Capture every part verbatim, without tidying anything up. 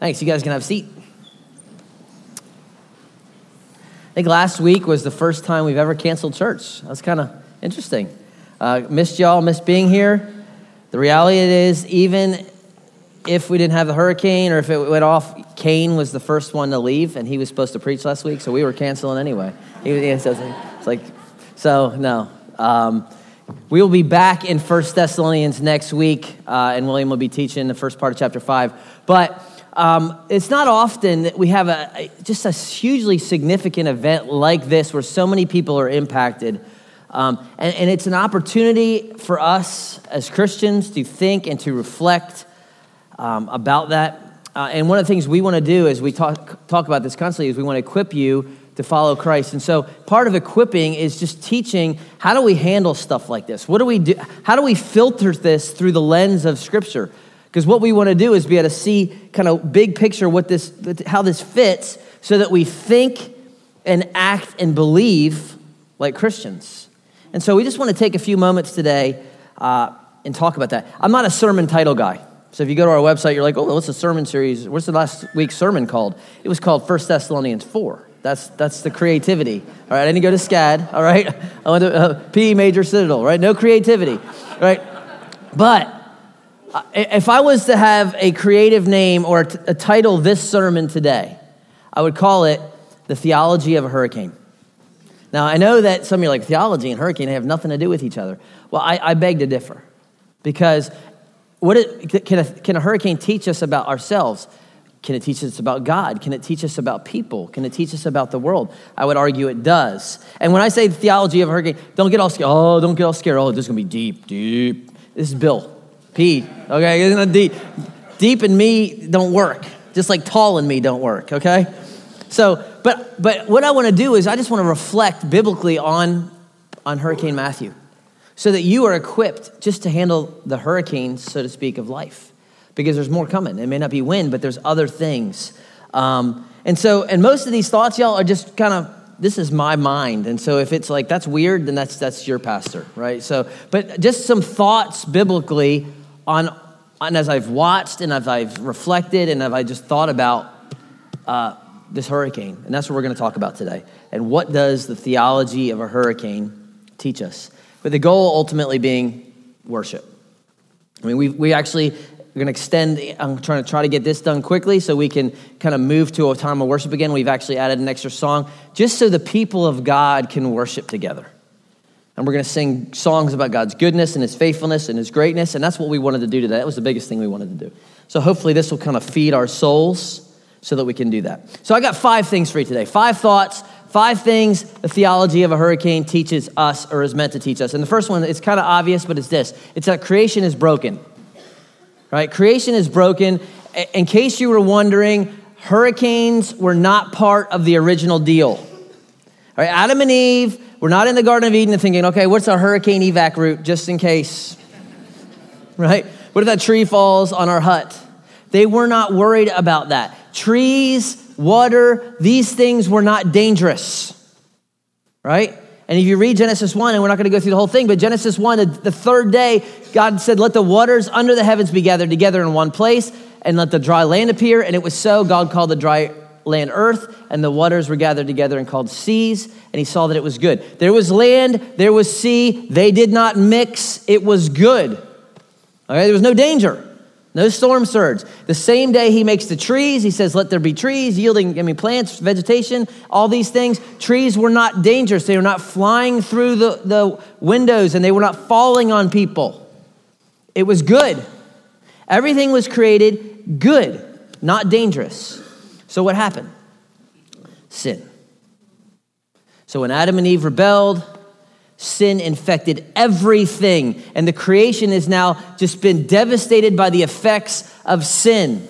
Thanks. You guys can have a seat. I think last week was the first time we've ever canceled church. That's kind of interesting. Uh, missed y'all, missed being here. The reality is, even if we didn't have a hurricane or if it went off, Kane was the first one to leave, and he was supposed to preach last week, so we were canceling anyway. He was, it's like, so no. Um, we will be back in First Thessalonians next week, uh, and William will be teaching the first part of chapter five. But Um, it's not often that we have a, a just a hugely significant event like this where so many people are impacted. Um, and, and it's an opportunity for us as Christians to think and to reflect um, about that. Uh, and one of the things we want to do as we talk, talk about this constantly is we want to equip you to follow Christ. And so part of equipping is just teaching, how do we handle stuff like this? What do we do? How do we filter this through the lens of Scripture? Because what we want to do is be able to see kind of big picture what this, how this fits so that we think and act and believe like Christians. And so we just want to take a few moments today uh, and talk about that. I'm not a sermon title guy. So if you go to our website, you're like, oh, what's the sermon series? What's the last week's sermon called? It was called First Thessalonians four. That's that's the creativity. All right, I didn't go to SCAD. All right, I went to uh, P major Citadel. Right, no creativity. Right, but if I was to have a creative name or a title this sermon today, I would call it The Theology of a Hurricane. Now, I know that some of you are like, theology and hurricane, they have nothing to do with each other. Well, I, I beg to differ, because what it, can, a, can a hurricane teach us about ourselves? Can it teach us about God? Can it teach us about people? Can it teach us about the world? I would argue it does. And when I say the theology of a hurricane, don't get all scared. Oh, don't get all scared. Oh, this is going to be deep, deep. This is Bill. P, okay, isn't that deep? Deep in me don't work, just like tall in me don't work, okay? So, but but what I want to do is I just want to reflect biblically on, on Hurricane Matthew so that you are equipped just to handle the hurricanes, so to speak, of life, because there's more coming. It may not be wind, but there's other things. Um, and so, and most of these thoughts, y'all, are just kind of, this is my mind. And so if it's like, that's weird, then that's that's your pastor, right? So, but just some thoughts biblically on, and as I've watched and as I've reflected and as I just thought about uh, this hurricane. And that's what we're going to talk about today. And what does the theology of a hurricane teach us? But the goal ultimately being worship. I mean, we we actually are going to extend, I'm trying to try to get this done quickly so we can kind of move to a time of worship again. We've actually added an extra song just so the people of God can worship together. And we're going to sing songs about God's goodness and his faithfulness and his greatness. And that's what we wanted to do today. That was the biggest thing we wanted to do. So hopefully this will kind of feed our souls so that we can do that. So I got five things for you today. Five thoughts, five things the theology of a hurricane teaches us or is meant to teach us. And the first one, it's kind of obvious, but it's this. It's that creation is broken, right? Creation is broken. In case you were wondering, hurricanes were not part of the original deal. All right, Adam and Eve, we're not in the Garden of Eden and thinking, okay, what's our hurricane evac route just in case, right? What if that tree falls on our hut? They were not worried about that. Trees, water, these things were not dangerous, right? And if you read Genesis one, and we're not going to go through the whole thing, but Genesis one, the third day, God said, let the waters under the heavens be gathered together in one place and let the dry land appear. And it was so. God called the dry land earth, and the waters were gathered together and called seas, and he saw that it was good. There was land, there was sea, they did not mix, it was good. Okay, there was no danger, no storm surge. The same day he makes the trees, he says, let there be trees, yielding, I mean, plants, vegetation, all these things. Trees were not dangerous, they were not flying through the, the windows, and they were not falling on people. It was good. Everything was created good, not dangerous. So what happened? Sin. So when Adam and Eve rebelled, sin infected everything, and the creation has now just been devastated by the effects of sin.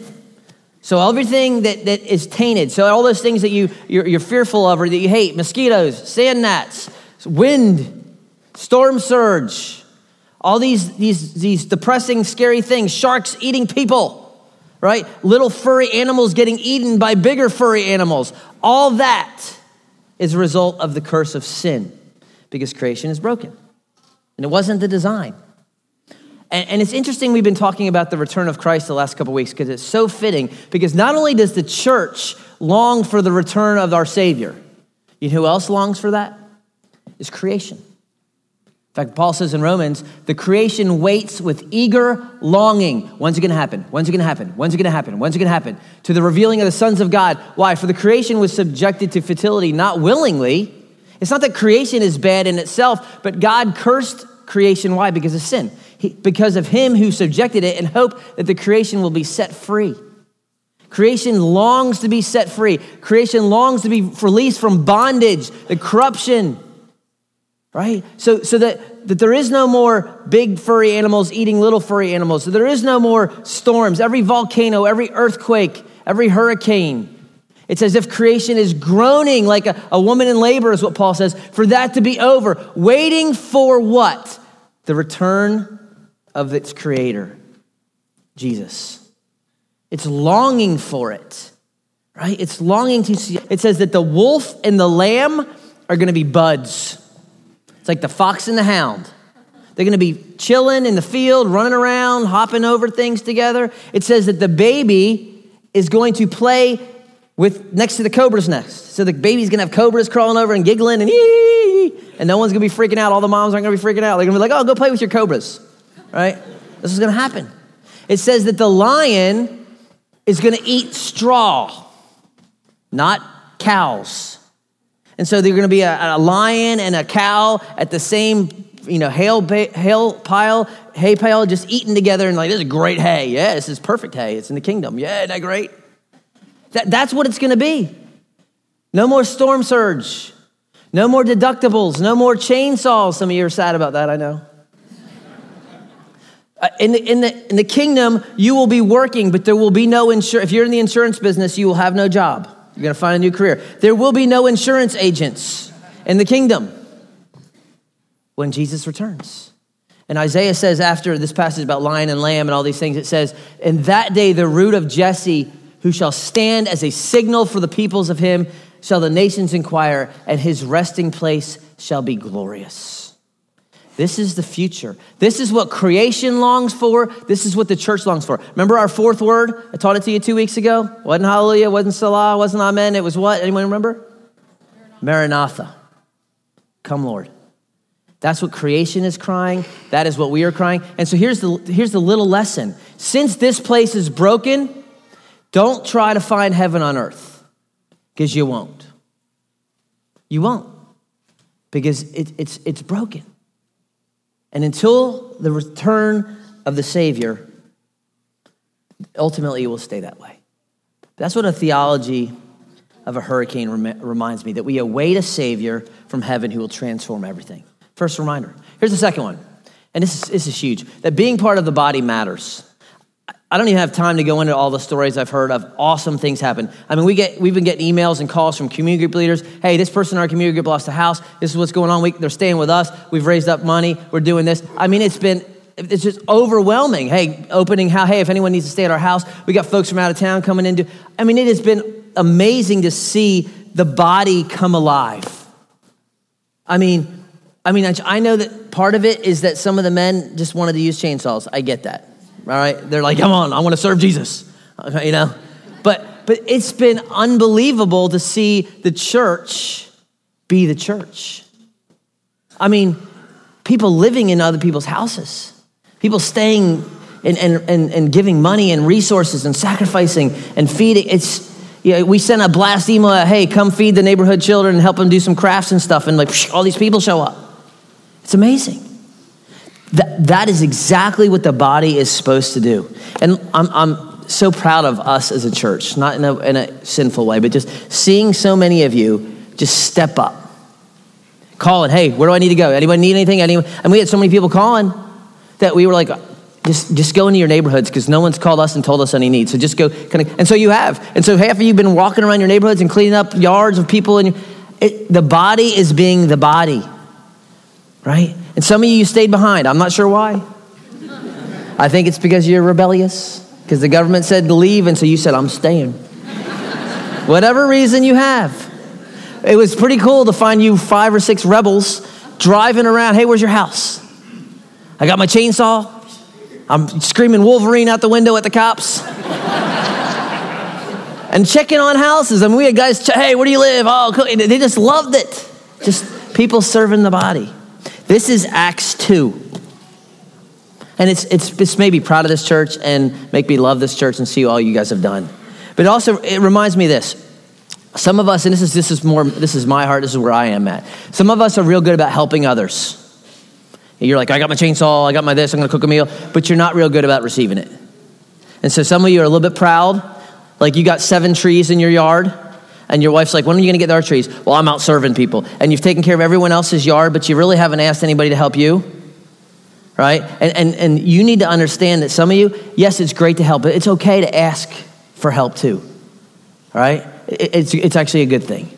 So everything that, that is tainted, so all those things that you, you're, you're fearful of or that you hate, mosquitoes, sand gnats, wind, storm surge, all these, these, these depressing, scary things, sharks eating people, right? Little furry animals getting eaten by bigger furry animals. All that is a result of the curse of sin because creation is broken. And it wasn't the design. And, and it's interesting we've been talking about the return of Christ the last couple weeks because it's so fitting, because not only does the church long for the return of our Savior, you know who else longs for that? Is creation. In fact, Paul says in Romans, the creation waits with eager longing. When's it going to happen? When's it going to happen? When's it going to happen? When's it going to happen? To the revealing of the sons of God. Why? For the creation was subjected to futility, not willingly. It's not that creation is bad in itself, but God cursed creation. Why? Because of sin. He, because of him who subjected it, in hope that the creation will be set free. Creation longs to be set free. Creation longs to be released from bondage, the corruption. Right? So so that, that there is no more big furry animals eating little furry animals. So there is no more storms. Every volcano, every earthquake, every hurricane. It's as if creation is groaning like a, a woman in labor, is what Paul says, for that to be over. Waiting for what? The return of its creator, Jesus. It's longing for it, right? It's longing to see. It says that the wolf and the lamb are going to be buds. It's like the fox and the hound. They're going to be chilling in the field, running around, hopping over things together. It says that the baby is going to play with next to the cobra's nest. So the baby's going to have cobras crawling over and giggling and ee, and no one's going to be freaking out. All the moms aren't going to be freaking out. They're going to be like, "Oh, go play with your cobras." Right? This is going to happen. It says that the lion is going to eat straw, not cows. And so they're going to be a, a lion and a cow at the same, you know, hail, hail pile, hay pile, just eating together and like, this is great hay. Yeah, this is perfect hay. It's in the kingdom. Yeah, isn't that great? That, that's what it's going to be. No more storm surge. No more deductibles. No more chainsaws. Some of you are sad about that, I know. Uh, in the, in the, in the kingdom, you will be working, but there will be no insurance. If you're in the insurance business, you will have no job. You're going to find a new career. There will be no insurance agents in the kingdom when Jesus returns. And Isaiah says after this passage about lion and lamb and all these things, it says, in that day, the root of Jesse, who shall stand as a signal for the peoples of him, shall the nations inquire, and his resting place shall be glorious. This is the future. This is what creation longs for. This is what the church longs for. Remember our fourth word? I taught it to you two weeks ago. It wasn't hallelujah, it wasn't salah, it wasn't amen. It was what? Anyone remember? Maranatha. Maranatha. Come, Lord. That's what creation is crying. That is what we are crying. And so here's the, here's the little lesson. Since this place is broken, don't try to find heaven on earth, because you won't. You won't, because it, it's it's broken. And until the return of the Savior, ultimately it will stay that way. That's what a theology of a hurricane rem- reminds me, that we await a Savior from heaven who will transform everything. First reminder. Here's the second one, and this is, this is huge, that being part of the body matters. I don't even have time to go into all the stories I've heard of awesome things happen. I mean, we get, we've been getting emails and calls from community group leaders. Hey, this person in our community group lost a house. This is what's going on. We, they're staying with us. We've raised up money. We're doing this. I mean, it's been, it's just overwhelming. Hey, opening how, hey, if anyone needs to stay at our house, we got folks from out of town coming in. I mean, it has been amazing to see the body come alive. I mean, I mean, I know that part of it is that some of the men just wanted to use chainsaws. I get that. All right, they're like, come on, I want to serve Jesus, you know? But but it's been unbelievable to see the church be the church. I mean, people living in other people's houses, people staying and and and, and giving money and resources and sacrificing and feeding. It's yeah, you know, we sent a blast email, out, hey, come feed the neighborhood children and help them do some crafts and stuff, and like psh, all these people show up. It's amazing. That, that is exactly what the body is supposed to do. And I'm, I'm so proud of us as a church, not in a, in a sinful way, but just seeing so many of you just step up. Calling, hey, where do I need to go? Anyone need anything? Anyone? And we had so many people calling that we were like, just just go into your neighborhoods because no one's called us and told us any need. So just go. Kind of, and so you have. And so half of you have been walking around your neighborhoods and cleaning up yards of people. And it, the body is being the body, right? And some of you, you stayed behind. I'm not sure why. I think it's because you're rebellious, because the government said to leave, and so you said, I'm staying. Whatever reason you have. It was pretty cool to find you five or six rebels driving around. Hey, where's your house? I got my chainsaw. I'm screaming Wolverine out the window at the cops. And checking on houses. I mean, we had guys, hey, where do you live? Oh, cool. They just loved it. Just people serving the body. This is Acts two. And it's it's this made me proud of this church and make me love this church and see all you guys have done. But it also, it reminds me of this. Some of us, and this is this is more, this is my heart, this is where I am at. Some of us are real good about helping others. You're like, I got my chainsaw, I got my this, I'm gonna cook a meal, but you're not real good about receiving it. And so some of you are a little bit proud, like you got seven trees in your yard, and your wife's like, when are you gonna get our trees? Well, I'm out serving people. And you've taken care of everyone else's yard, but you really haven't asked anybody to help you, right? And and, and you need to understand that some of you, yes, it's great to help, but it's okay to ask for help too, right? It's it's actually a good thing.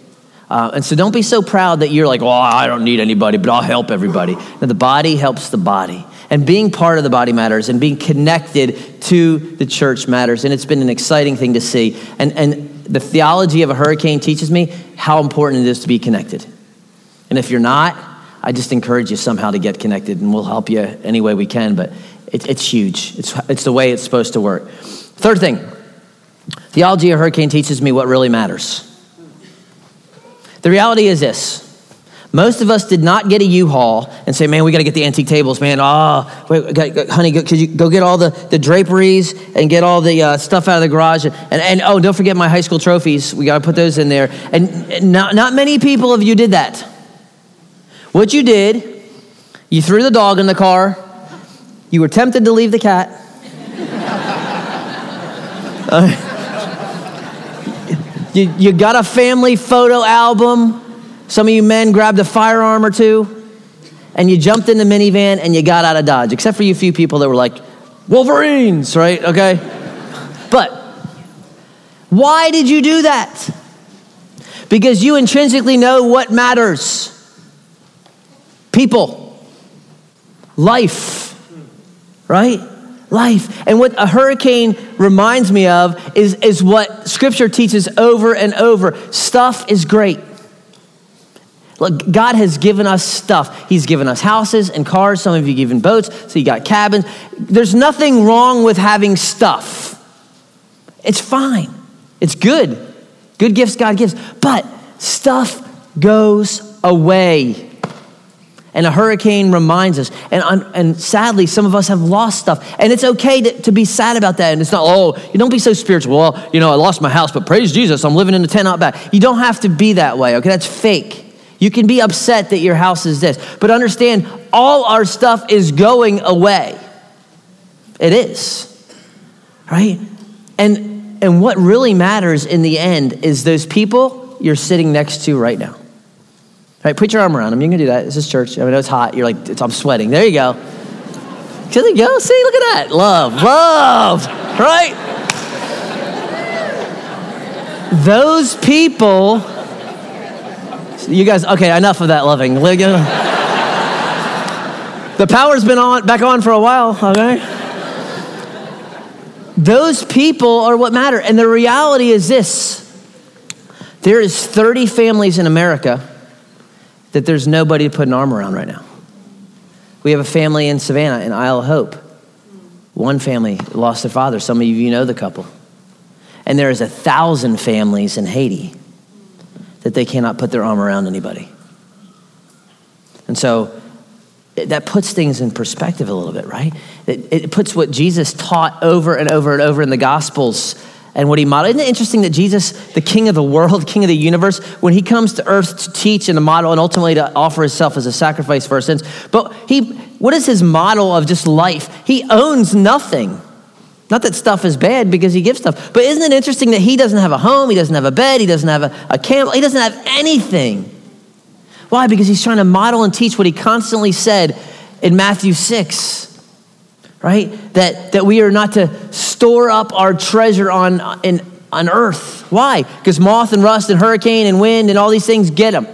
Uh, and so don't be so proud that you're like, well, I don't need anybody, but I'll help everybody. No, the body helps the body. And being part of the body matters, and being connected to the church matters. And it's been an exciting thing to see. And and the theology of a hurricane teaches me how important it is to be connected. And if you're not, I just encourage you somehow to get connected, and we'll help you any way we can. But it, it's huge. It's it's the way it's supposed to work. Third thing. Theology of hurricane teaches me what really matters. The reality is this. Most of us did not get a U-Haul and say, man, we got to get the antique tables, man. Oh, wait, got, honey, go, could you go get all the, the draperies and get all the uh, stuff out of the garage? And, and, and oh, don't forget my high school trophies. We got to put those in there. And not, not many people of you did that. What you did, you threw the dog in the car. You were tempted to leave the cat. uh, You, you got a family photo album. Some of you men grabbed a firearm or two, and you jumped in the minivan and you got out of Dodge, except for you few people that were like, Wolverines, right? Okay. But why did you do that? Because you intrinsically know what matters. People. Life. Right? Life. And what a hurricane reminds me of is, is what Scripture teaches over and over. Stuff is great. Look, God has given us stuff. He's given us houses and cars. Some of you given boats, so you got cabins. There's nothing wrong with having stuff. It's fine. It's good. Good gifts God gives. But stuff goes away. And a hurricane reminds us. And and sadly, some of us have lost stuff. And it's okay to, to be sad about that. And it's not, oh, you don't be so spiritual. Well, you know, I lost my house, but praise Jesus, I'm living in a tent out back. You don't have to be that way, okay? That's fake. You can be upset that your house is this. But understand, all our stuff is going away. It is. Right? And and what really matters in the end is those people you're sitting next to right now. All right, put your arm around them. You can do that. This is church. I mean, it's hot. You're like, it's, I'm sweating. There you go. There you go. See, look at that. Love, love, right? Those people, you guys, okay, enough of that loving. The power's been on back on for a while, okay? Those people are what matter. And the reality is this. There is thirty families in America that there's nobody to put an arm around right now. We have a family in Savannah, in Isle of Hope. One family lost their father. Some of you know the couple. And there is a thousand families in Haiti that they cannot put their arm around anybody. And so that puts things in perspective a little bit, right? It, it puts what Jesus taught over and over and over in the Gospels and what he modeled. Isn't it interesting that Jesus, the king of the world, king of the universe, when he comes to earth to teach and to model and ultimately to offer himself as a sacrifice for our sins, but he, what is his model of just life? He owns nothing. Not that stuff is bad because he gives stuff, but isn't it interesting that he doesn't have a home, he doesn't have a bed, he doesn't have a, a camel, he doesn't have anything. Why? Because he's trying to model and teach what he constantly said in Matthew six. Right? That that we are not to store up our treasure on in, on earth. Why? Because moth and rust and hurricane and wind and all these things get them.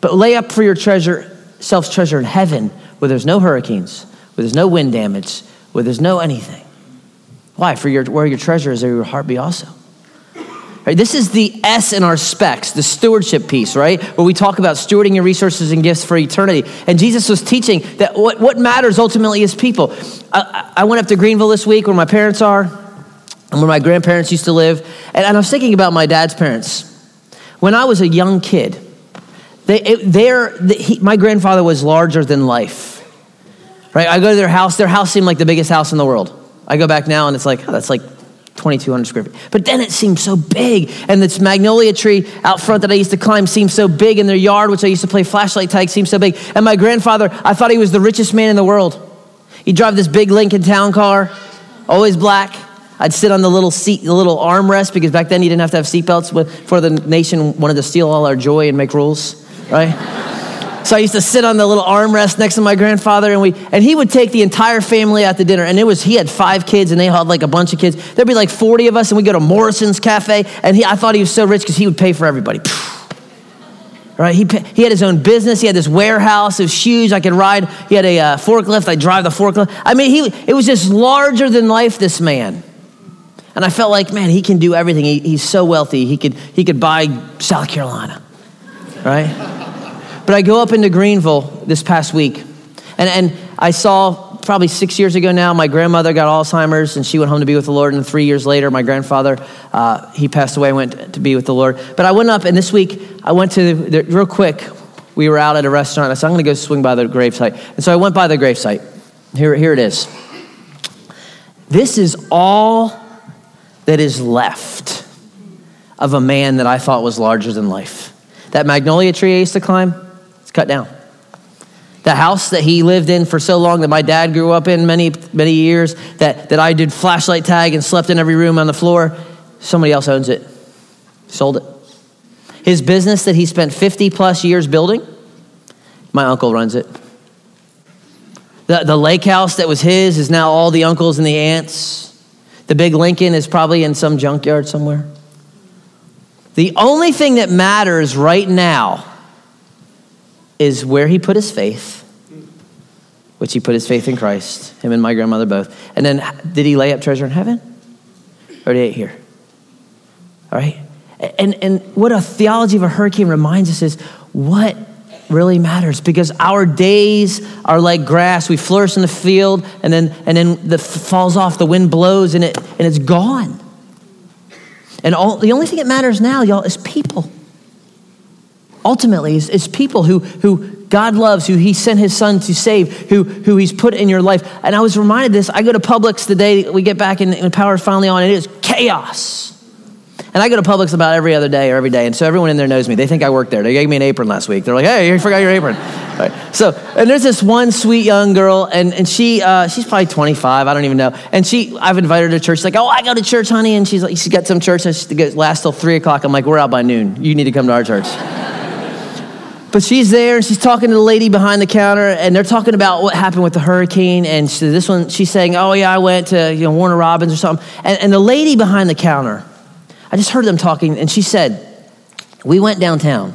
But lay up for your treasure, self's treasure in heaven where there's no hurricanes, where there's no wind damage, where there's no anything. Why? For your where your treasure is, there your heart be also. Right, this is the S in our specs, the stewardship piece, right? Where we talk about stewarding your resources and gifts for eternity. And Jesus was teaching that what, what matters ultimately is people. I, I went up to Greenville this week where my parents are and where my grandparents used to live. And, and I was thinking about my dad's parents. When I was a young kid, they, it, they're, the, he, my grandfather was larger than life, right? I go to their house. Their house seemed like the biggest house in the world. I go back now and it's like, oh, that's like twenty-two hundred square feet. But then it seemed so big. And this magnolia tree out front that I used to climb seemed so big, in their yard, which I used to play flashlight tag, seemed so big. And my grandfather, I thought he was the richest man in the world. He'd drive this big Lincoln Town Car, always black. I'd sit on the little seat, the little armrest, because back then you didn't have to have seatbelts before the nation wanted to steal all our joy and make rules, right? So I used to sit on the little armrest next to my grandfather, and we and he would take the entire family out to dinner. And it was he had five kids, and they had like a bunch of kids. There'd be like forty of us, and we'd go to Morrison's Cafe. And he, I thought he was so rich because he would pay for everybody. Right? He he had his own business. He had this warehouse. It was huge. I could ride. He had a uh, forklift. I drive the forklift. I mean, he it was just larger than life, this man. And I felt like, man, he can do everything. He, he's so wealthy. He could he could buy South Carolina, right? But I go up into Greenville this past week, and, and I saw probably six years ago now, my grandmother got Alzheimer's, and she went home to be with the Lord, and three years later, my grandfather, uh, he passed away, went to be with the Lord. But I went up, and this week, I went to, the, the, real quick, we were out at a restaurant, I said, I'm going to go swing by the gravesite. And so I went by the gravesite. Here, here it is. This is all that is left of a man that I thought was larger than life. That magnolia tree I used to climb, cut down. The house that he lived in for so long, that my dad grew up in many, many years, that, that I did flashlight tag and slept in every room on the floor, somebody else owns it, sold it. His business that he spent fifty plus years building, my uncle runs it. The, the lake house that was his is now all the uncles and the aunts. The big Lincoln is probably in some junkyard somewhere. The only thing that matters right now is where he put his faith, which he put his faith in Christ, him and my grandmother both. And then did he lay up treasure in heaven? Or did he here? All right? And, and what a theology of a hurricane reminds us is what really matters, because our days are like grass. We flourish in the field, and then and then the falls off, the wind blows, and it and it's gone. And all the only thing that matters now, y'all, is people. Ultimately, it's, it's people who, who God loves, who he sent his son to save, who, who he's put in your life. And I was reminded this. I go to Publix the day we get back and, and power's finally on, and it is chaos. And I go to Publix about every other day or every day, and so everyone in there knows me. They think I work there. They gave me an apron last week. They're like, hey, you forgot your apron. Right. So, and there's this one sweet young girl, and, and she uh, she's probably twenty-five. I don't even know. And she, I've invited her to church. She's like, oh, I go to church, honey. And she's like, she's got some church that lasts till three o'clock. I'm like, we're out by noon. You need to come to our church. But she's there, and she's talking to the lady behind the counter, and they're talking about what happened with the hurricane. And she, this one, she's saying, oh, yeah, I went to you know Warner Robbins or something. And, and the lady behind the counter, I just heard them talking, and she said, we went downtown,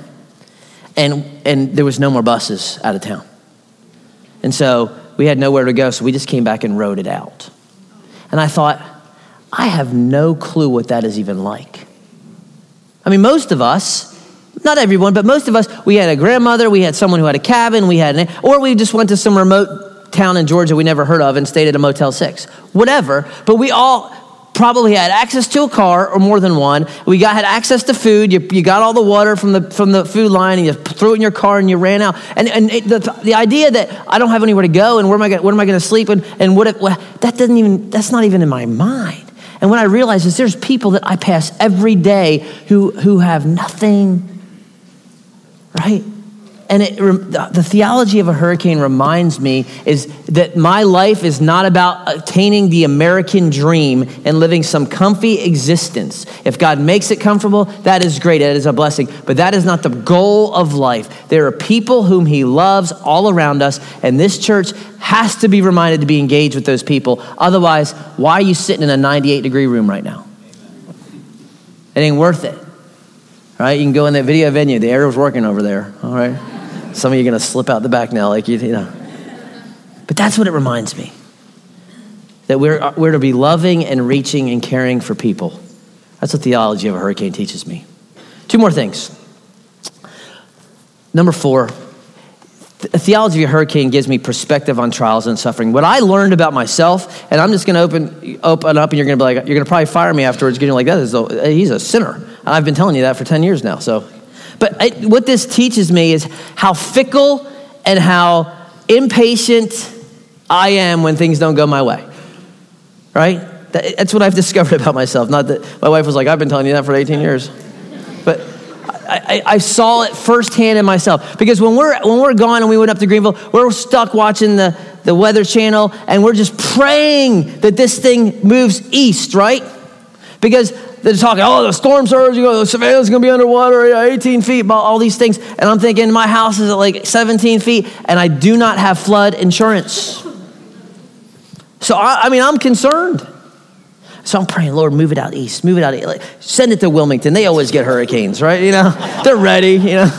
and and there was no more buses out of town. And so we had nowhere to go, so we just came back and rode it out. And I thought, I have no clue what that is even like. I mean, most of us, not everyone, but most of us, we had a grandmother, we had someone who had a cabin, we had, an, or we just went to some remote town in Georgia we never heard of and stayed at a Motel six, whatever. But we all probably had access to a car or more than one. We got had access to food. You, you got all the water from the from the food line, and you threw it in your car and you ran out. And and it, the the idea that I don't have anywhere to go, and where am I where am I going to sleep, and and what if, well, that doesn't even that's not even in my mind. And what I realized is there's people that I pass every day who who have nothing. Right? And it, the theology of a hurricane reminds me is that my life is not about attaining the American dream and living some comfy existence. If God makes it comfortable, that is great. That is a blessing. But that is not the goal of life. There are people whom he loves all around us, and this church has to be reminded to be engaged with those people. Otherwise, why are you sitting in a ninety-eight degree room right now? It ain't worth it. Right, you can go in that video venue. The air was working over there, all right? Some of you are going to slip out the back now, like, you, you know. But that's what it reminds me, that we're, we're to be loving and reaching and caring for people. That's what theology of a hurricane teaches me. Two more things. Number four, the theology of a hurricane gives me perspective on trials and suffering. What I learned about myself, and I'm just going to open open up, and you're going to be like, you're going to probably fire me afterwards, getting like that. Is a, he's a sinner, and I've been telling you that for ten years now. So, but I, what this teaches me is how fickle and how impatient I am when things don't go my way. Right? That, that's what I've discovered about myself. Not that my wife was like, I've been telling you that for eighteen years, but. I, I saw it firsthand in myself, because when we're when we're gone and we went up to Greenville, we're stuck watching the, the Weather Channel, and we're just praying that this thing moves east, right? Because they're talking, oh, the storm surge, you know, the Savannah's going to be underwater, you know, eighteen feet, all these things. And I'm thinking, my house is at like seventeen feet, and I do not have flood insurance. So, I, I mean, I'm concerned. So I'm praying, Lord, move it out east, move it out east. Like, send it to Wilmington. They always get hurricanes, right? You know, they're ready, you know.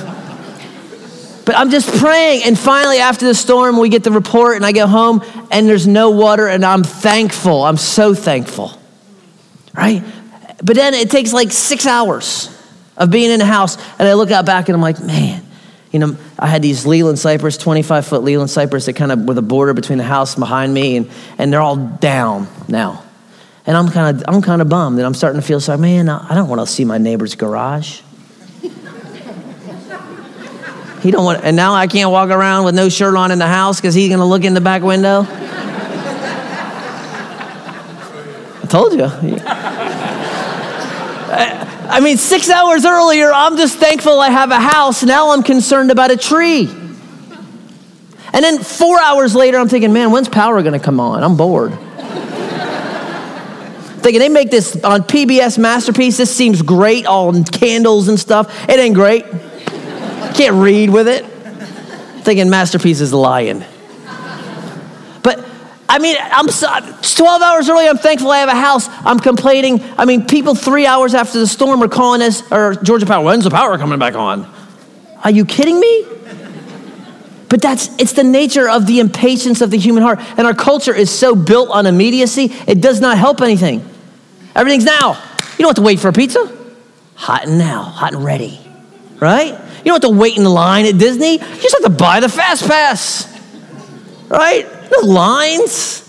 But I'm just praying. And finally, after the storm, we get the report, and I go home, and there's no water, and I'm thankful. I'm so thankful, right? But then it takes like six hours of being in the house, and I look out back, and I'm like, man, you know, I had these Leland Cypress, twenty-five foot Leland Cypress that kind of were the border between the house behind me, and, and they're all down now. And I'm kind of I'm kind of bummed, and I'm starting to feel sorry. Man, I don't want to see my neighbor's garage. He don't want, and now I can't walk around with no shirt on in the house because he's going to look in the back window. I told you. I, I mean, six hours earlier, I'm just thankful I have a house. Now I'm concerned about a tree. And then four hours later, I'm thinking, man, when's power going to come on? I'm bored. Thinking, they make this on P B S Masterpiece. This seems great, all candles and stuff. It ain't great. Can't read with it. Thinking Masterpiece is lying. But I mean, I'm twelve hours early. I'm thankful I have a house. I'm complaining. I mean, people three hours after the storm are calling us, or Georgia Power. When's the power coming back on? Are you kidding me? But that's, it's the nature of the impatience of the human heart. And our culture is so built on immediacy, it does not help anything. Everything's now. You don't have to wait for a pizza. Hot and now, hot and ready, right? You don't have to wait in line at Disney. You just have to buy the Fast Pass, right? No lines,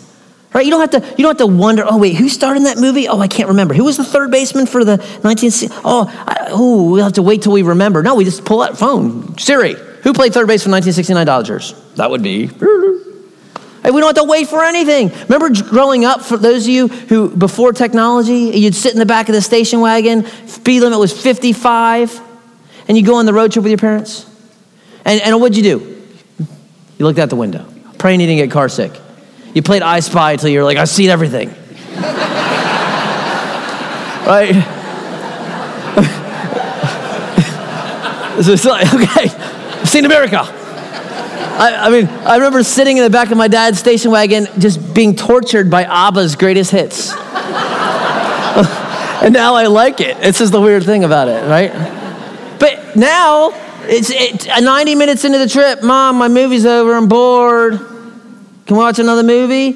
right? You don't have to, you don't have to wonder, oh, wait, who starred in that movie? Oh, I can't remember. Who was the third baseman for the nineteen sixty? Oh, I, oh, we'll have to wait till we remember. No, we just pull out phone, Siri. Who played third base for the nineteen sixty-nine Dodgers? That would be. Hey, we don't have to wait for anything. Remember growing up, for those of you who, before technology, you'd sit in the back of the station wagon, speed limit was fifty-five, and you go on the road trip with your parents? And, and what'd you do? You looked out the window, praying you didn't get car sick. You played I Spy until you were like, I've seen everything. Right? So it's like, okay. I've seen America. I, I mean, I remember sitting in the back of my dad's station wagon just being tortured by ABBA's greatest hits. And now I like it. This is the weird thing about it, right? But now, it's it, ninety minutes into the trip, Mom, my movie's over, I'm bored. Can we watch another movie?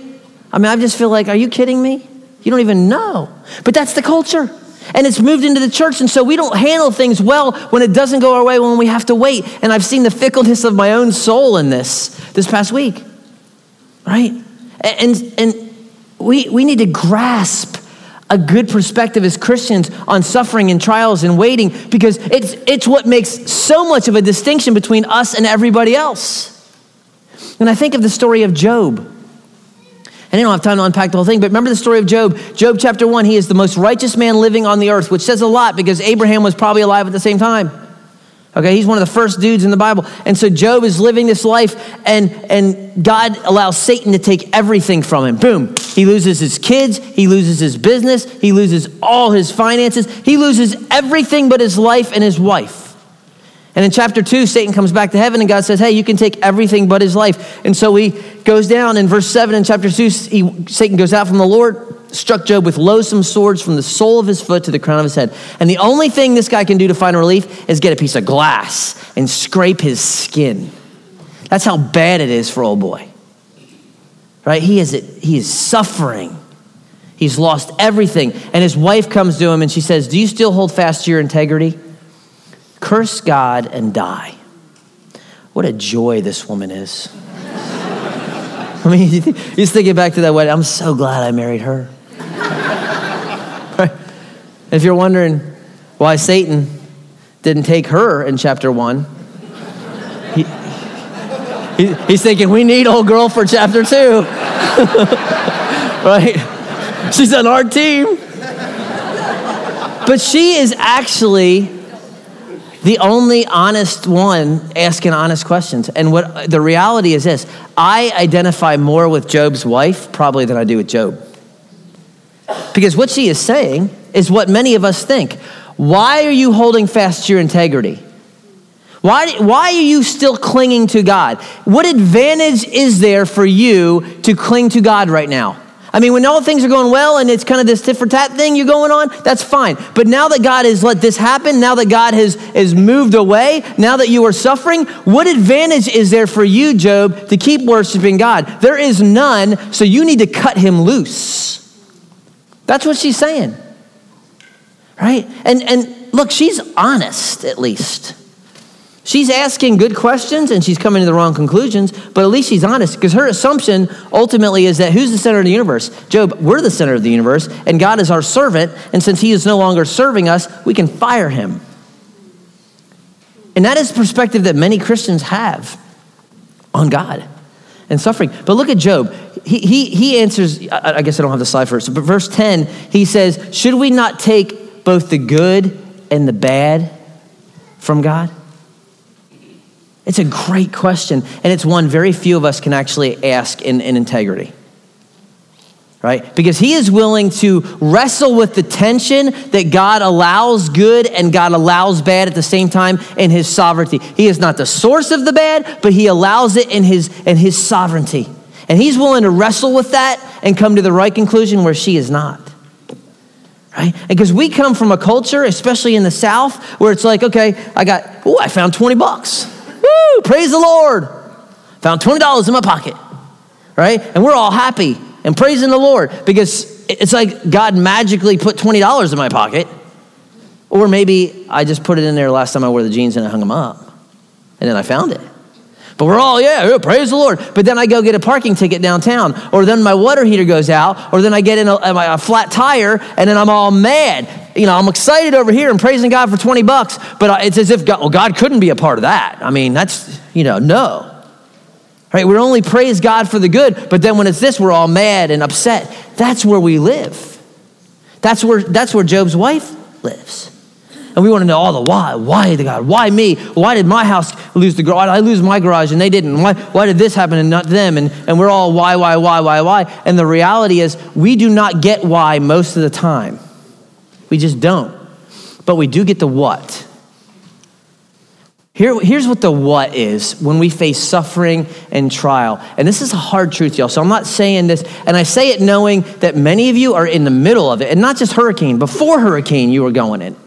I mean, I just feel like, are you kidding me? You don't even know. But that's the culture. And it's moved into the church, and so we don't handle things well when it doesn't go our way, when we have to wait. And I've seen the fickleness of my own soul in this this past week, right? And and we we need to grasp a good perspective as Christians on suffering and trials and waiting, because it's it's what makes so much of a distinction between us and everybody else. And I think of the story of Job. And I don't have time to unpack the whole thing, but remember the story of Job. Job chapter one, he is the most righteous man living on the earth, which says a lot because Abraham was probably alive at the same time. Okay, he's one of the first dudes in the Bible. And so Job is living this life, and, and God allows Satan to take everything from him. Boom. He loses his kids. He loses his business. He loses all his finances. He loses everything but his life and his wife. And in chapter two, Satan comes back to heaven, and God says, hey, you can take everything but his life. And so he goes down in verse seven in chapter two, he, Satan goes out from the Lord, struck Job with loathsome swords from the sole of his foot to the crown of his head. And the only thing this guy can do to find relief is get a piece of glass and scrape his skin. That's how bad it is for old boy, right? He is, he is suffering. He's lost everything. And his wife comes to him and she says, do you still hold fast to your integrity? Curse God and die. What a joy this woman is. I mean, he's thinking back to that wedding. I'm so glad I married her. Right? If you're wondering why Satan didn't take her in chapter one, he, he, he's thinking, we need old girl for chapter two. Right? She's on our team. But she is actually the only honest one asking honest questions. And what the reality is this, I identify more with Job's wife probably than I do with Job. Because what she is saying is what many of us think. Why are you holding fast to your integrity? Why, why are you still clinging to God? What advantage is there for you to cling to God right now? I mean, when all things are going well and it's kind of this tit for tat thing you're going on, that's fine. But now that God has let this happen, now that God has, has moved away, now that you are suffering, what advantage is there for you, Job, to keep worshiping God? There is none, so you need to cut him loose. That's what she's saying, right? And, and look, she's honest at least. She's asking good questions and she's coming to the wrong conclusions, but at least she's honest because her assumption ultimately is that who's the center of the universe? Job, we're the center of the universe and God is our servant, and since he is no longer serving us, we can fire him. And that is the perspective that many Christians have on God and suffering. But look at Job. He he, he answers, I, I guess I don't have the slide for it, so, but verse ten, he says, should we not take both the good and the bad from God? It's a great question, and it's one very few of us can actually ask in, in integrity, right? Because he is willing to wrestle with the tension that God allows good and God allows bad at the same time in his sovereignty. He is not the source of the bad, but he allows it in his, in his sovereignty. And he's willing to wrestle with that and come to the right conclusion where she is not. Right? Because we come from a culture, especially in the South, where it's like, okay, I got, oh, I found twenty bucks. Woo, praise the Lord. Found twenty dollars in my pocket, right? And we're all happy and praising the Lord because it's like God magically put twenty dollars in my pocket, or maybe I just put it in there last time I wore the jeans and I hung them up and then I found it. But we're all, yeah, yeah, praise the Lord. But then I go get a parking ticket downtown, or then my water heater goes out, or then I get in a, a flat tire and then I'm all mad. You know, I'm excited over here and praising God for twenty bucks, but it's as if God, well, God couldn't be a part of that. I mean, that's, you know, no. Right? We only praise God for the good, but then when it's this, we're all mad and upset. That's where we live. That's where, that's where Job's wife lives. And we want to know all the why. Why did God? Why me? Why did my house lose the garage? I lose my garage and they didn't. Why, why did this happen and not them? And, and we're all why, why, why, why, why. And the reality is we do not get why most of the time. We just don't. But we do get the what. Here, here's what the what is when we face suffering and trial. And this is a hard truth, y'all. So I'm not saying this. And I say it knowing that many of you are in the middle of it. And not just hurricane. Before hurricane, you were going in.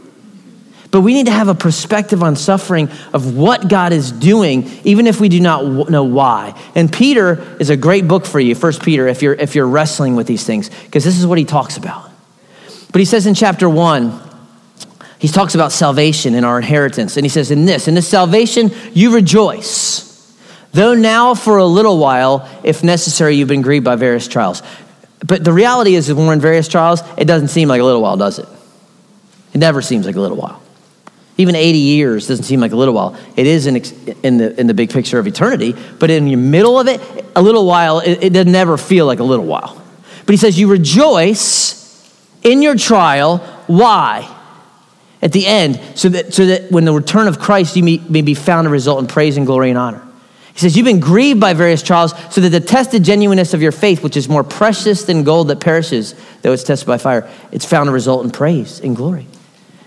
But we need to have a perspective on suffering of what God is doing, even if we do not w- know why. And Peter is a great book for you, First Peter, if you're, if you're wrestling with these things, because this is what he talks about. But he says in chapter one, he talks about salvation and our inheritance. And he says in this, in this salvation, you rejoice, though now for a little while, if necessary, you've been grieved by various trials. But the reality is that when we're in various trials, it doesn't seem like a little while, does it? It never seems like a little while. Even eighty years doesn't seem like a little while. It is in, in the in the big picture of eternity, but in the middle of it, a little while, it, it doesn't never feel like a little while. But he says, you rejoice in your trial. Why? At the end, so that so that when the return of Christ, you may, may be found to result in praise and glory and honor. He says, you've been grieved by various trials so that the tested genuineness of your faith, which is more precious than gold that perishes, though it's tested by fire, it's found to result in praise and glory.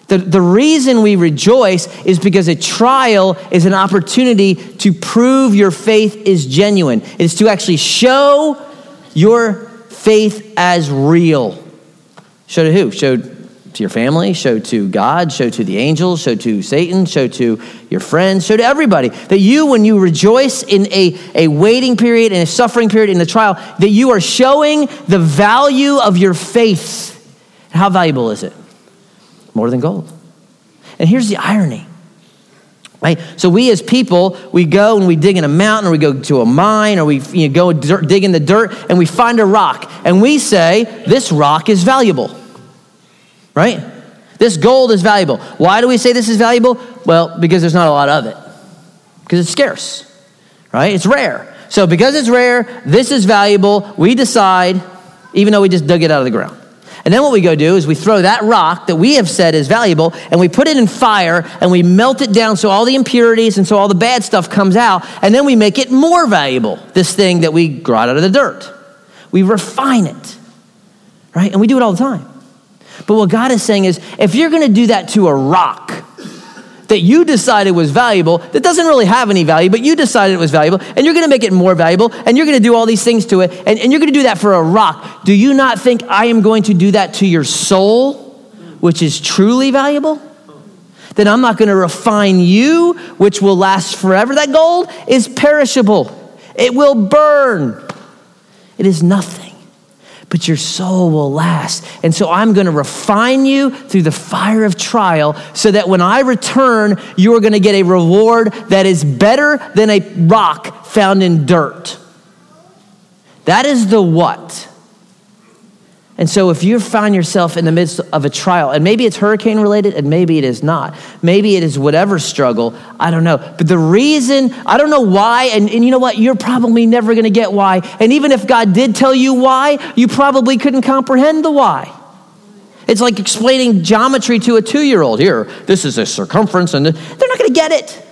The, the reason we rejoice is because a trial is an opportunity to prove your faith is genuine. It is to actually show your faith as real. Showed who? Showed to your family, show to God, show to the angels, show to Satan, show to your friends, show to everybody. That you, when you rejoice in a, a waiting period, in a suffering period, in a trial, that you are showing the value of your faith. How valuable is it? More than gold. And here's the irony. Right? So we as people, we go and we dig in a mountain, or we go to a mine, or we you know, go dirt, dig in the dirt, and we find a rock. And we say, this rock is valuable. Right? This gold is valuable. Why do we say this is valuable? Well, because there's not a lot of it. Because it's scarce. Right? It's rare. So because it's rare, this is valuable, we decide, even though we just dug it out of the ground. And then what we go do is we throw that rock that we have said is valuable, and we put it in fire, and we melt it down so all the impurities and so all the bad stuff comes out, and then we make it more valuable, this thing that we got out of the dirt. We refine it, right? And we do it all the time. But what God is saying is, if you're going to do that to a rock that you decided was valuable, that doesn't really have any value, but you decided it was valuable, and you're gonna make it more valuable, and you're gonna do all these things to it, and, and you're gonna do that for a rock. Do you not think I am going to do that to your soul, which is truly valuable? Then I'm not gonna refine you, which will last forever. That gold is perishable. It will burn. It is nothing, but your soul will last. And so I'm gonna refine you through the fire of trial so that when I return, you are gonna get a reward that is better than a rock found in dirt. That is the what. And so if you find yourself in the midst of a trial, and maybe it's hurricane related, and maybe it is not. Maybe it is whatever struggle, I don't know. But the reason, I don't know why, and, and you know what? You're probably never gonna get why. And even if God did tell you why, you probably couldn't comprehend the why. It's like explaining geometry to a two-year-old. Here, this is a circumference, and they're not gonna get it.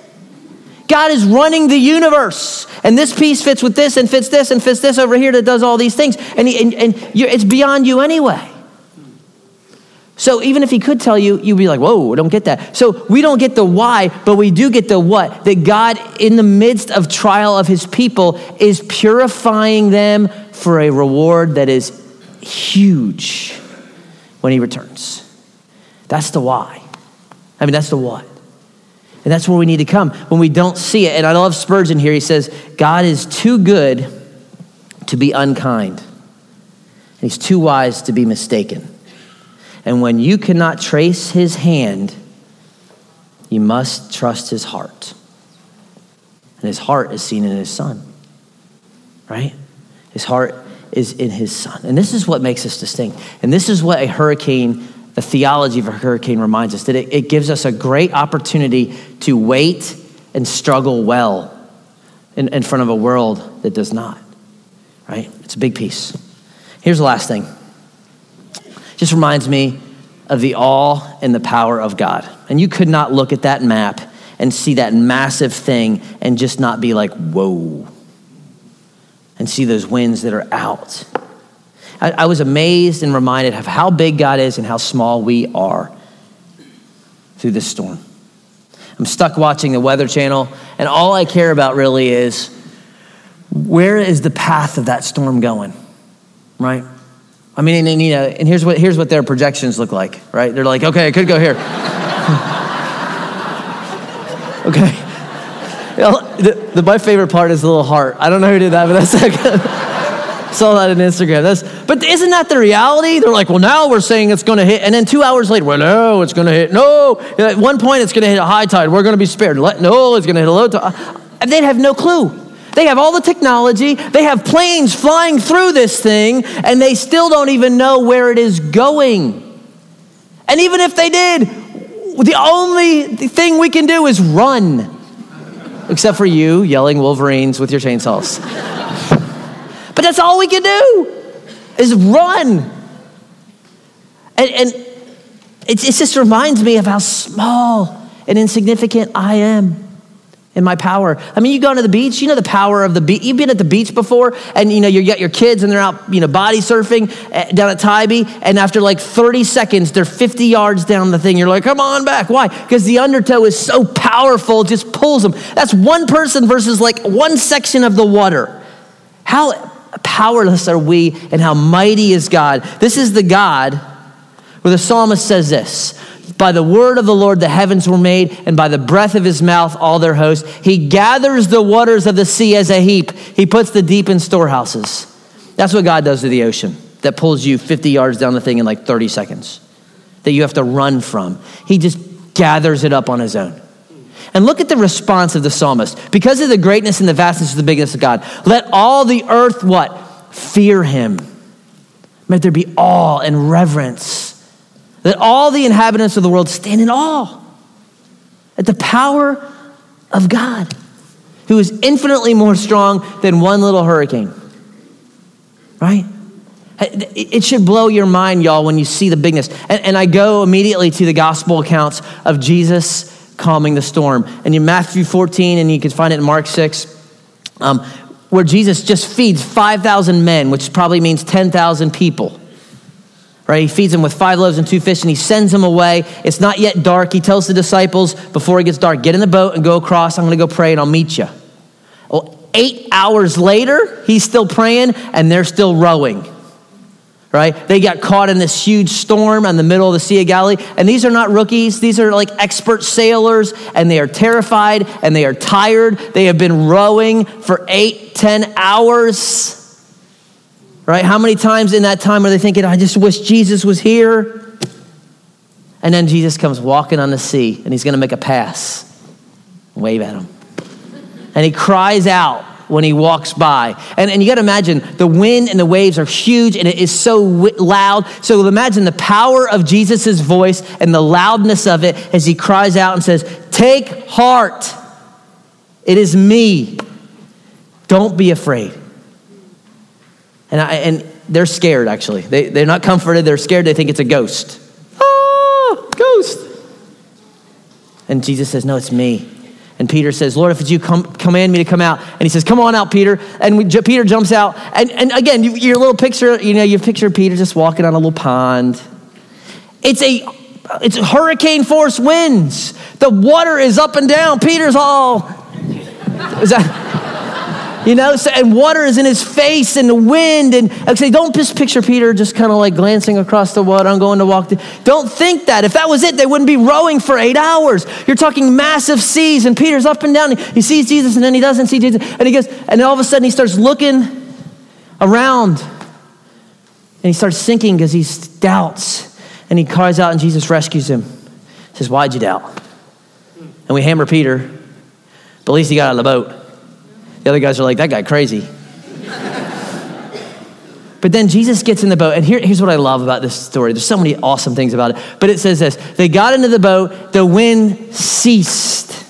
God is running the universe, and this piece fits with this and fits this and fits this over here that does all these things, and he, and, and you're, it's beyond you anyway. So even if he could tell you, you'd be like, whoa, I don't get that. So we don't get the why, but we do get the what, that God, in the midst of trial of his people, is purifying them for a reward that is huge when he returns. That's the why. I mean, that's the what. And that's where we need to come, when we don't see it. And I love Spurgeon here. He says, God is too good to be unkind. And he's too wise to be mistaken. And when you cannot trace his hand, you must trust his heart. And his heart is seen in his son, right? His heart is in his son. And this is what makes us distinct. And this is what a hurricane The theology of a hurricane reminds us, that it, it gives us a great opportunity to wait and struggle well in, in front of a world that does not, right? It's a big piece. Here's the last thing. Just reminds me of the awe and the power of God. And you could not look at that map and see that massive thing and just not be like, whoa, and see those winds that are out. I was amazed and reminded of how big God is and how small we are through this storm. I'm stuck watching the Weather Channel, and all I care about really is, where is the path of that storm going, right? I mean, and, and, you know, and here's what here's what their projections look like, right? They're like, okay, it could go here. Okay. You know, the, the, my favorite part is the little heart. I don't know who did that, but that's not good. Saw that on Instagram. That's, but isn't that the reality? They're like, well, now we're saying it's going to hit. And then two hours later, well, no, it's going to hit. No. At one point, it's going to hit a high tide. We're going to be spared. No, it's going to hit a low tide. And they'd have no clue. They have all the technology. They have planes flying through this thing, and they still don't even know where it is going. And even if they did, the only thing we can do is run. Except for you yelling Wolverines with your chainsaws. But that's all we can do, is run. And, and it, it just reminds me of how small and insignificant I am in my power. I mean, you go to the beach, you know the power of the beach. You've been at the beach before, and you know, you got your kids and they're out, you know, body surfing down at Tybee, and after like thirty seconds, they're fifty yards down the thing. You're like, come on back. Why? Because the undertow is so powerful, it just pulls them. That's one person versus like one section of the water. How powerless are we, and how mighty is God? This is the God where the psalmist says this, by the word of the Lord the heavens were made, and by the breath of his mouth all their host. He gathers the waters of the sea as a heap. He puts the deep in storehouses. That's what God does to the ocean that pulls you fifty yards down the thing in like thirty seconds that you have to run from. He just gathers it up on his own. And look at the response of the psalmist. Because of the greatness and the vastness of the bigness of God, let all the earth what? Fear him. Let there be awe and reverence. Let all the inhabitants of the world stand in awe at the power of God, who is infinitely more strong than one little hurricane, right? It should blow your mind, y'all, when you see the bigness. And, and I go immediately to the gospel accounts of Jesus calming the storm. And in Matthew fourteen, and you can find it in Mark six, um, where Jesus just feeds five thousand men, which probably means ten thousand people. Right? He feeds them with five loaves and two fish, and he sends them away. It's not yet dark. He tells the disciples before it gets dark, get in the boat and go across. I'm going to go pray, and I'll meet you. Well, eight hours later, he's still praying, and they're still rowing. Right? They got caught in this huge storm in the middle of the Sea of Galilee. And these are not rookies. These are like expert sailors, and they are terrified, and they are tired. They have been rowing for eight, ten hours. Right? How many times in that time are they thinking, I just wish Jesus was here? And then Jesus comes walking on the sea, and he's going to make a pass. Wave at him. And he cries out when he walks by. And, and you got to imagine, the wind and the waves are huge, and it is so w- loud. So imagine the power of Jesus' voice and the loudness of it as he cries out and says, take heart. It is me. Don't be afraid. And, I, and they're scared, actually. They, they're not comforted. They're scared. They think it's a ghost. Ah, ghost. And Jesus says, no, it's me. And Peter says, Lord, if it's you, come, command me to come out. And he says, come on out, Peter. And we, Peter jumps out. And, and again, you, your little picture, you know, you picture Peter just walking on a little pond. It's a, it's hurricane force winds. The water is up and down. Peter's all, is that... You know, so, and water is in his face and the wind. And I say, don't just picture Peter just kind of like glancing across the water. I'm going to walk. Through. Don't think that. If that was it, they wouldn't be rowing for eight hours. You're talking massive seas, and Peter's up and down. He sees Jesus, and then he doesn't see Jesus. And he goes, and then all of a sudden he starts looking around. And he starts sinking because he doubts. And he cries out, and Jesus rescues him. He says, why'd you doubt? And we hammer Peter. But at least he got out of the boat. The other guys are like, that guy crazy. But then Jesus gets in the boat. And here, here's what I love about this story. There's so many awesome things about it. But it says this. They got into the boat. The wind ceased.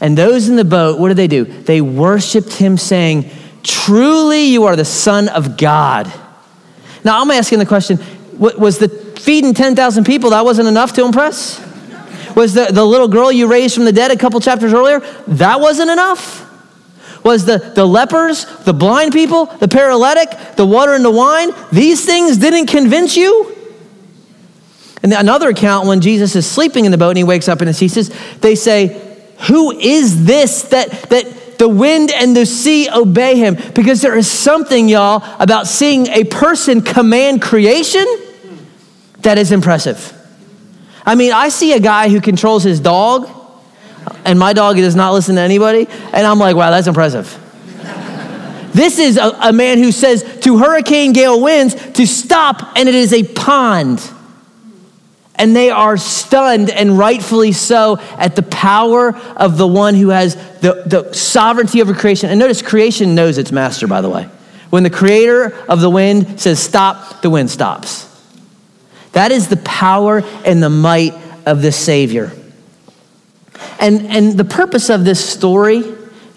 And those in the boat, what did they do? They worshiped him saying, truly you are the Son of God. Now, I'm asking the question, was the feeding ten thousand people, that wasn't enough to impress? Was the, the little girl you raised from the dead a couple chapters earlier, that wasn't enough? Was the, the lepers, the blind people, the paralytic, the water and the wine, these things didn't convince you? And another account, when Jesus is sleeping in the boat and he wakes up and he ceases, they say, who is this that, that the wind and the sea obey him? Because there is something, y'all, about seeing a person command creation that is impressive. I mean, I see a guy who controls his dog, and my dog does not listen to anybody. And I'm like, wow, that's impressive. This is a, a man who says to hurricane gale winds to stop, and it is a pond. And they are stunned, and rightfully so, at the power of the one who has the, the sovereignty over creation. And notice creation knows its master, by the way. When the creator of the wind says stop, the wind stops. That is the power and the might of the Savior. And and the purpose of this story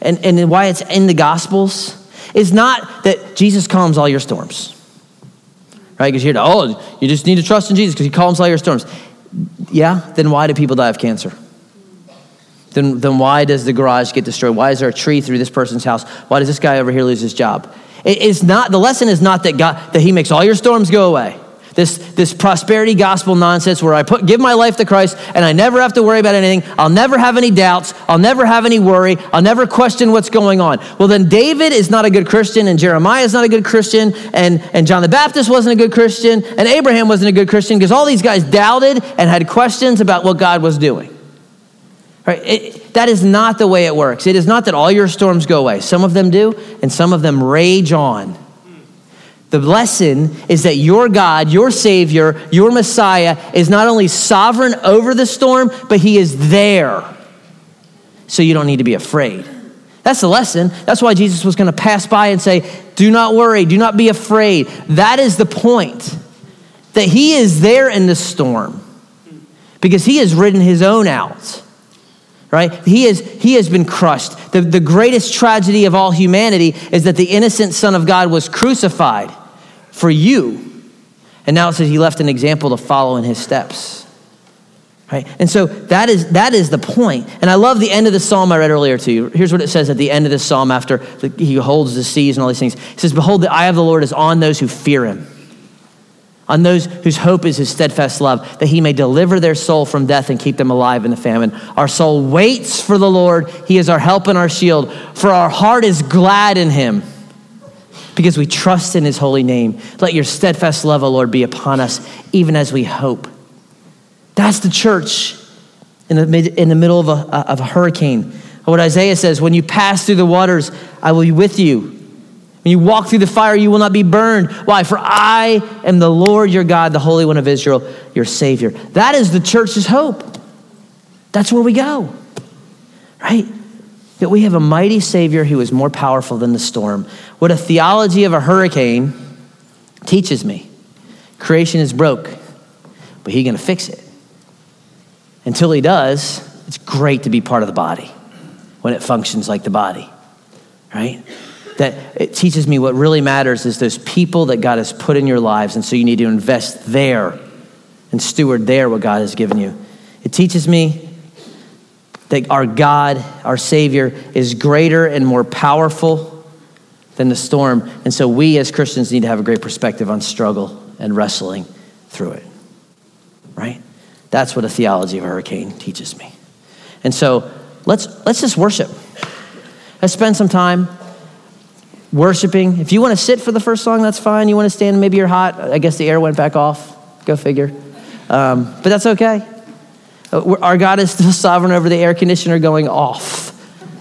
and, and why it's in the Gospels is not that Jesus calms all your storms, right? Because you're, oh, you just need to trust in Jesus because he calms all your storms. Yeah, then why do people die of cancer? Then, then why does the garage get destroyed? Why is there a tree through this person's house? Why does this guy over here lose his job? It is not, the lesson is not that God, that he makes all your storms go away. This this prosperity gospel nonsense where I put give my life to Christ and I never have to worry about anything. I'll never have any doubts. I'll never have any worry. I'll never question what's going on. Well, then David is not a good Christian, and Jeremiah is not a good Christian, and, and John the Baptist wasn't a good Christian, and Abraham wasn't a good Christian, because all these guys doubted and had questions about what God was doing. Right? It, that is not the way it works. It is not that all your storms go away. Some of them do, and some of them rage on. The lesson is that your God, your Savior, your Messiah is not only sovereign over the storm, but he is there. So you don't need to be afraid. That's the lesson. That's why Jesus was going to pass by and say, do not worry, do not be afraid. That is the point, that he is there in the storm because he has ridden his own out. Right? He is, he has been crushed. The, the greatest tragedy of all humanity is that the innocent Son of God was crucified for you. And now it says he left an example to follow in his steps. Right? And so that is that is the point. And I love the end of the psalm I read earlier to you. Here's what it says at the end of this psalm after the, he holds the seas and all these things. It says, behold, the eye of the Lord is on those who fear him, on those whose hope is his steadfast love, that he may deliver their soul from death and keep them alive in the famine. Our soul waits for the Lord. He is our help and our shield, for our heart is glad in him because we trust in his holy name. Let your steadfast love, O Lord, be upon us, even as we hope. That's the church in the, mid, in the middle of a, of a hurricane. What Isaiah says, when you pass through the waters, I will be with you. When you walk through the fire, you will not be burned. Why? For I am the Lord your God, the Holy One of Israel, your Savior. That is the church's hope. That's where we go, right? That we have a mighty Savior who is more powerful than the storm. What a theology of a hurricane teaches me. Creation is broke, but he's going to fix it. Until he does, it's great to be part of the body when it functions like the body, right? That it teaches me what really matters is those people that God has put in your lives, and so you need to invest there and steward there what God has given you. It teaches me that our God, our Savior, is greater and more powerful than the storm, and so we as Christians need to have a great perspective on struggle and wrestling through it, right? That's what a theology of a hurricane teaches me. And so let's let's just worship. Let's spend some time worshiping. If you want to sit for the first song, that's fine. You want to stand, maybe you're hot. I guess the air went back off. Go figure. Um, but that's okay. Our God is still sovereign over the air conditioner going off,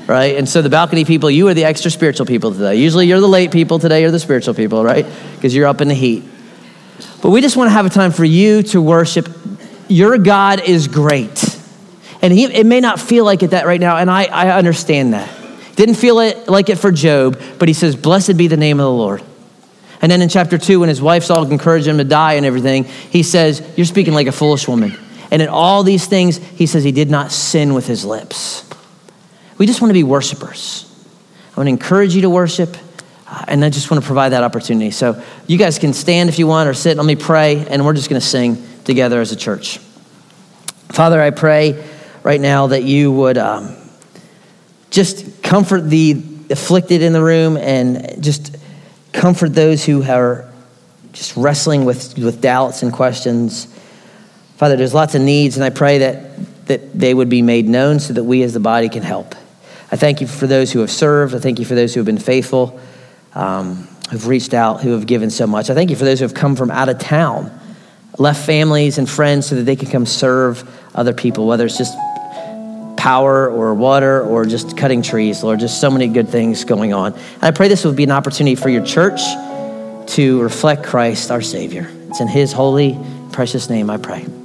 right? And so the balcony people, you are the extra spiritual people today. Usually you're the late people. Today you're the spiritual people, right? Because you're up in the heat. But we just want to have a time for you to worship. Your God is great. And he, it may not feel like it that right now, and I, I understand that. Didn't feel it like it for Job, but he says, blessed be the name of the Lord. And then in chapter two, when his wife's all encouraging him to die and everything, he says, you're speaking like a foolish woman. And in all these things, he says he did not sin with his lips. We just want to be worshipers. I want to encourage you to worship, and I just want to provide that opportunity. So you guys can stand if you want or sit. Let me pray, and we're just going to sing together as a church. Father, I pray right now that you would... Um, Just comfort the afflicted in the room, and just comfort those who are just wrestling with, with doubts and questions. Father, there's lots of needs, and I pray that, that they would be made known so that we as the body can help. I thank you for those who have served. I thank you for those who have been faithful, um, who've reached out, who have given so much. I thank you for those who have come from out of town, left families and friends so that they can come serve other people, whether it's just power or water or just cutting trees, Lord, just so many good things going on. And I pray this would be an opportunity for your church to reflect Christ, our Savior. It's in his holy, precious name I pray.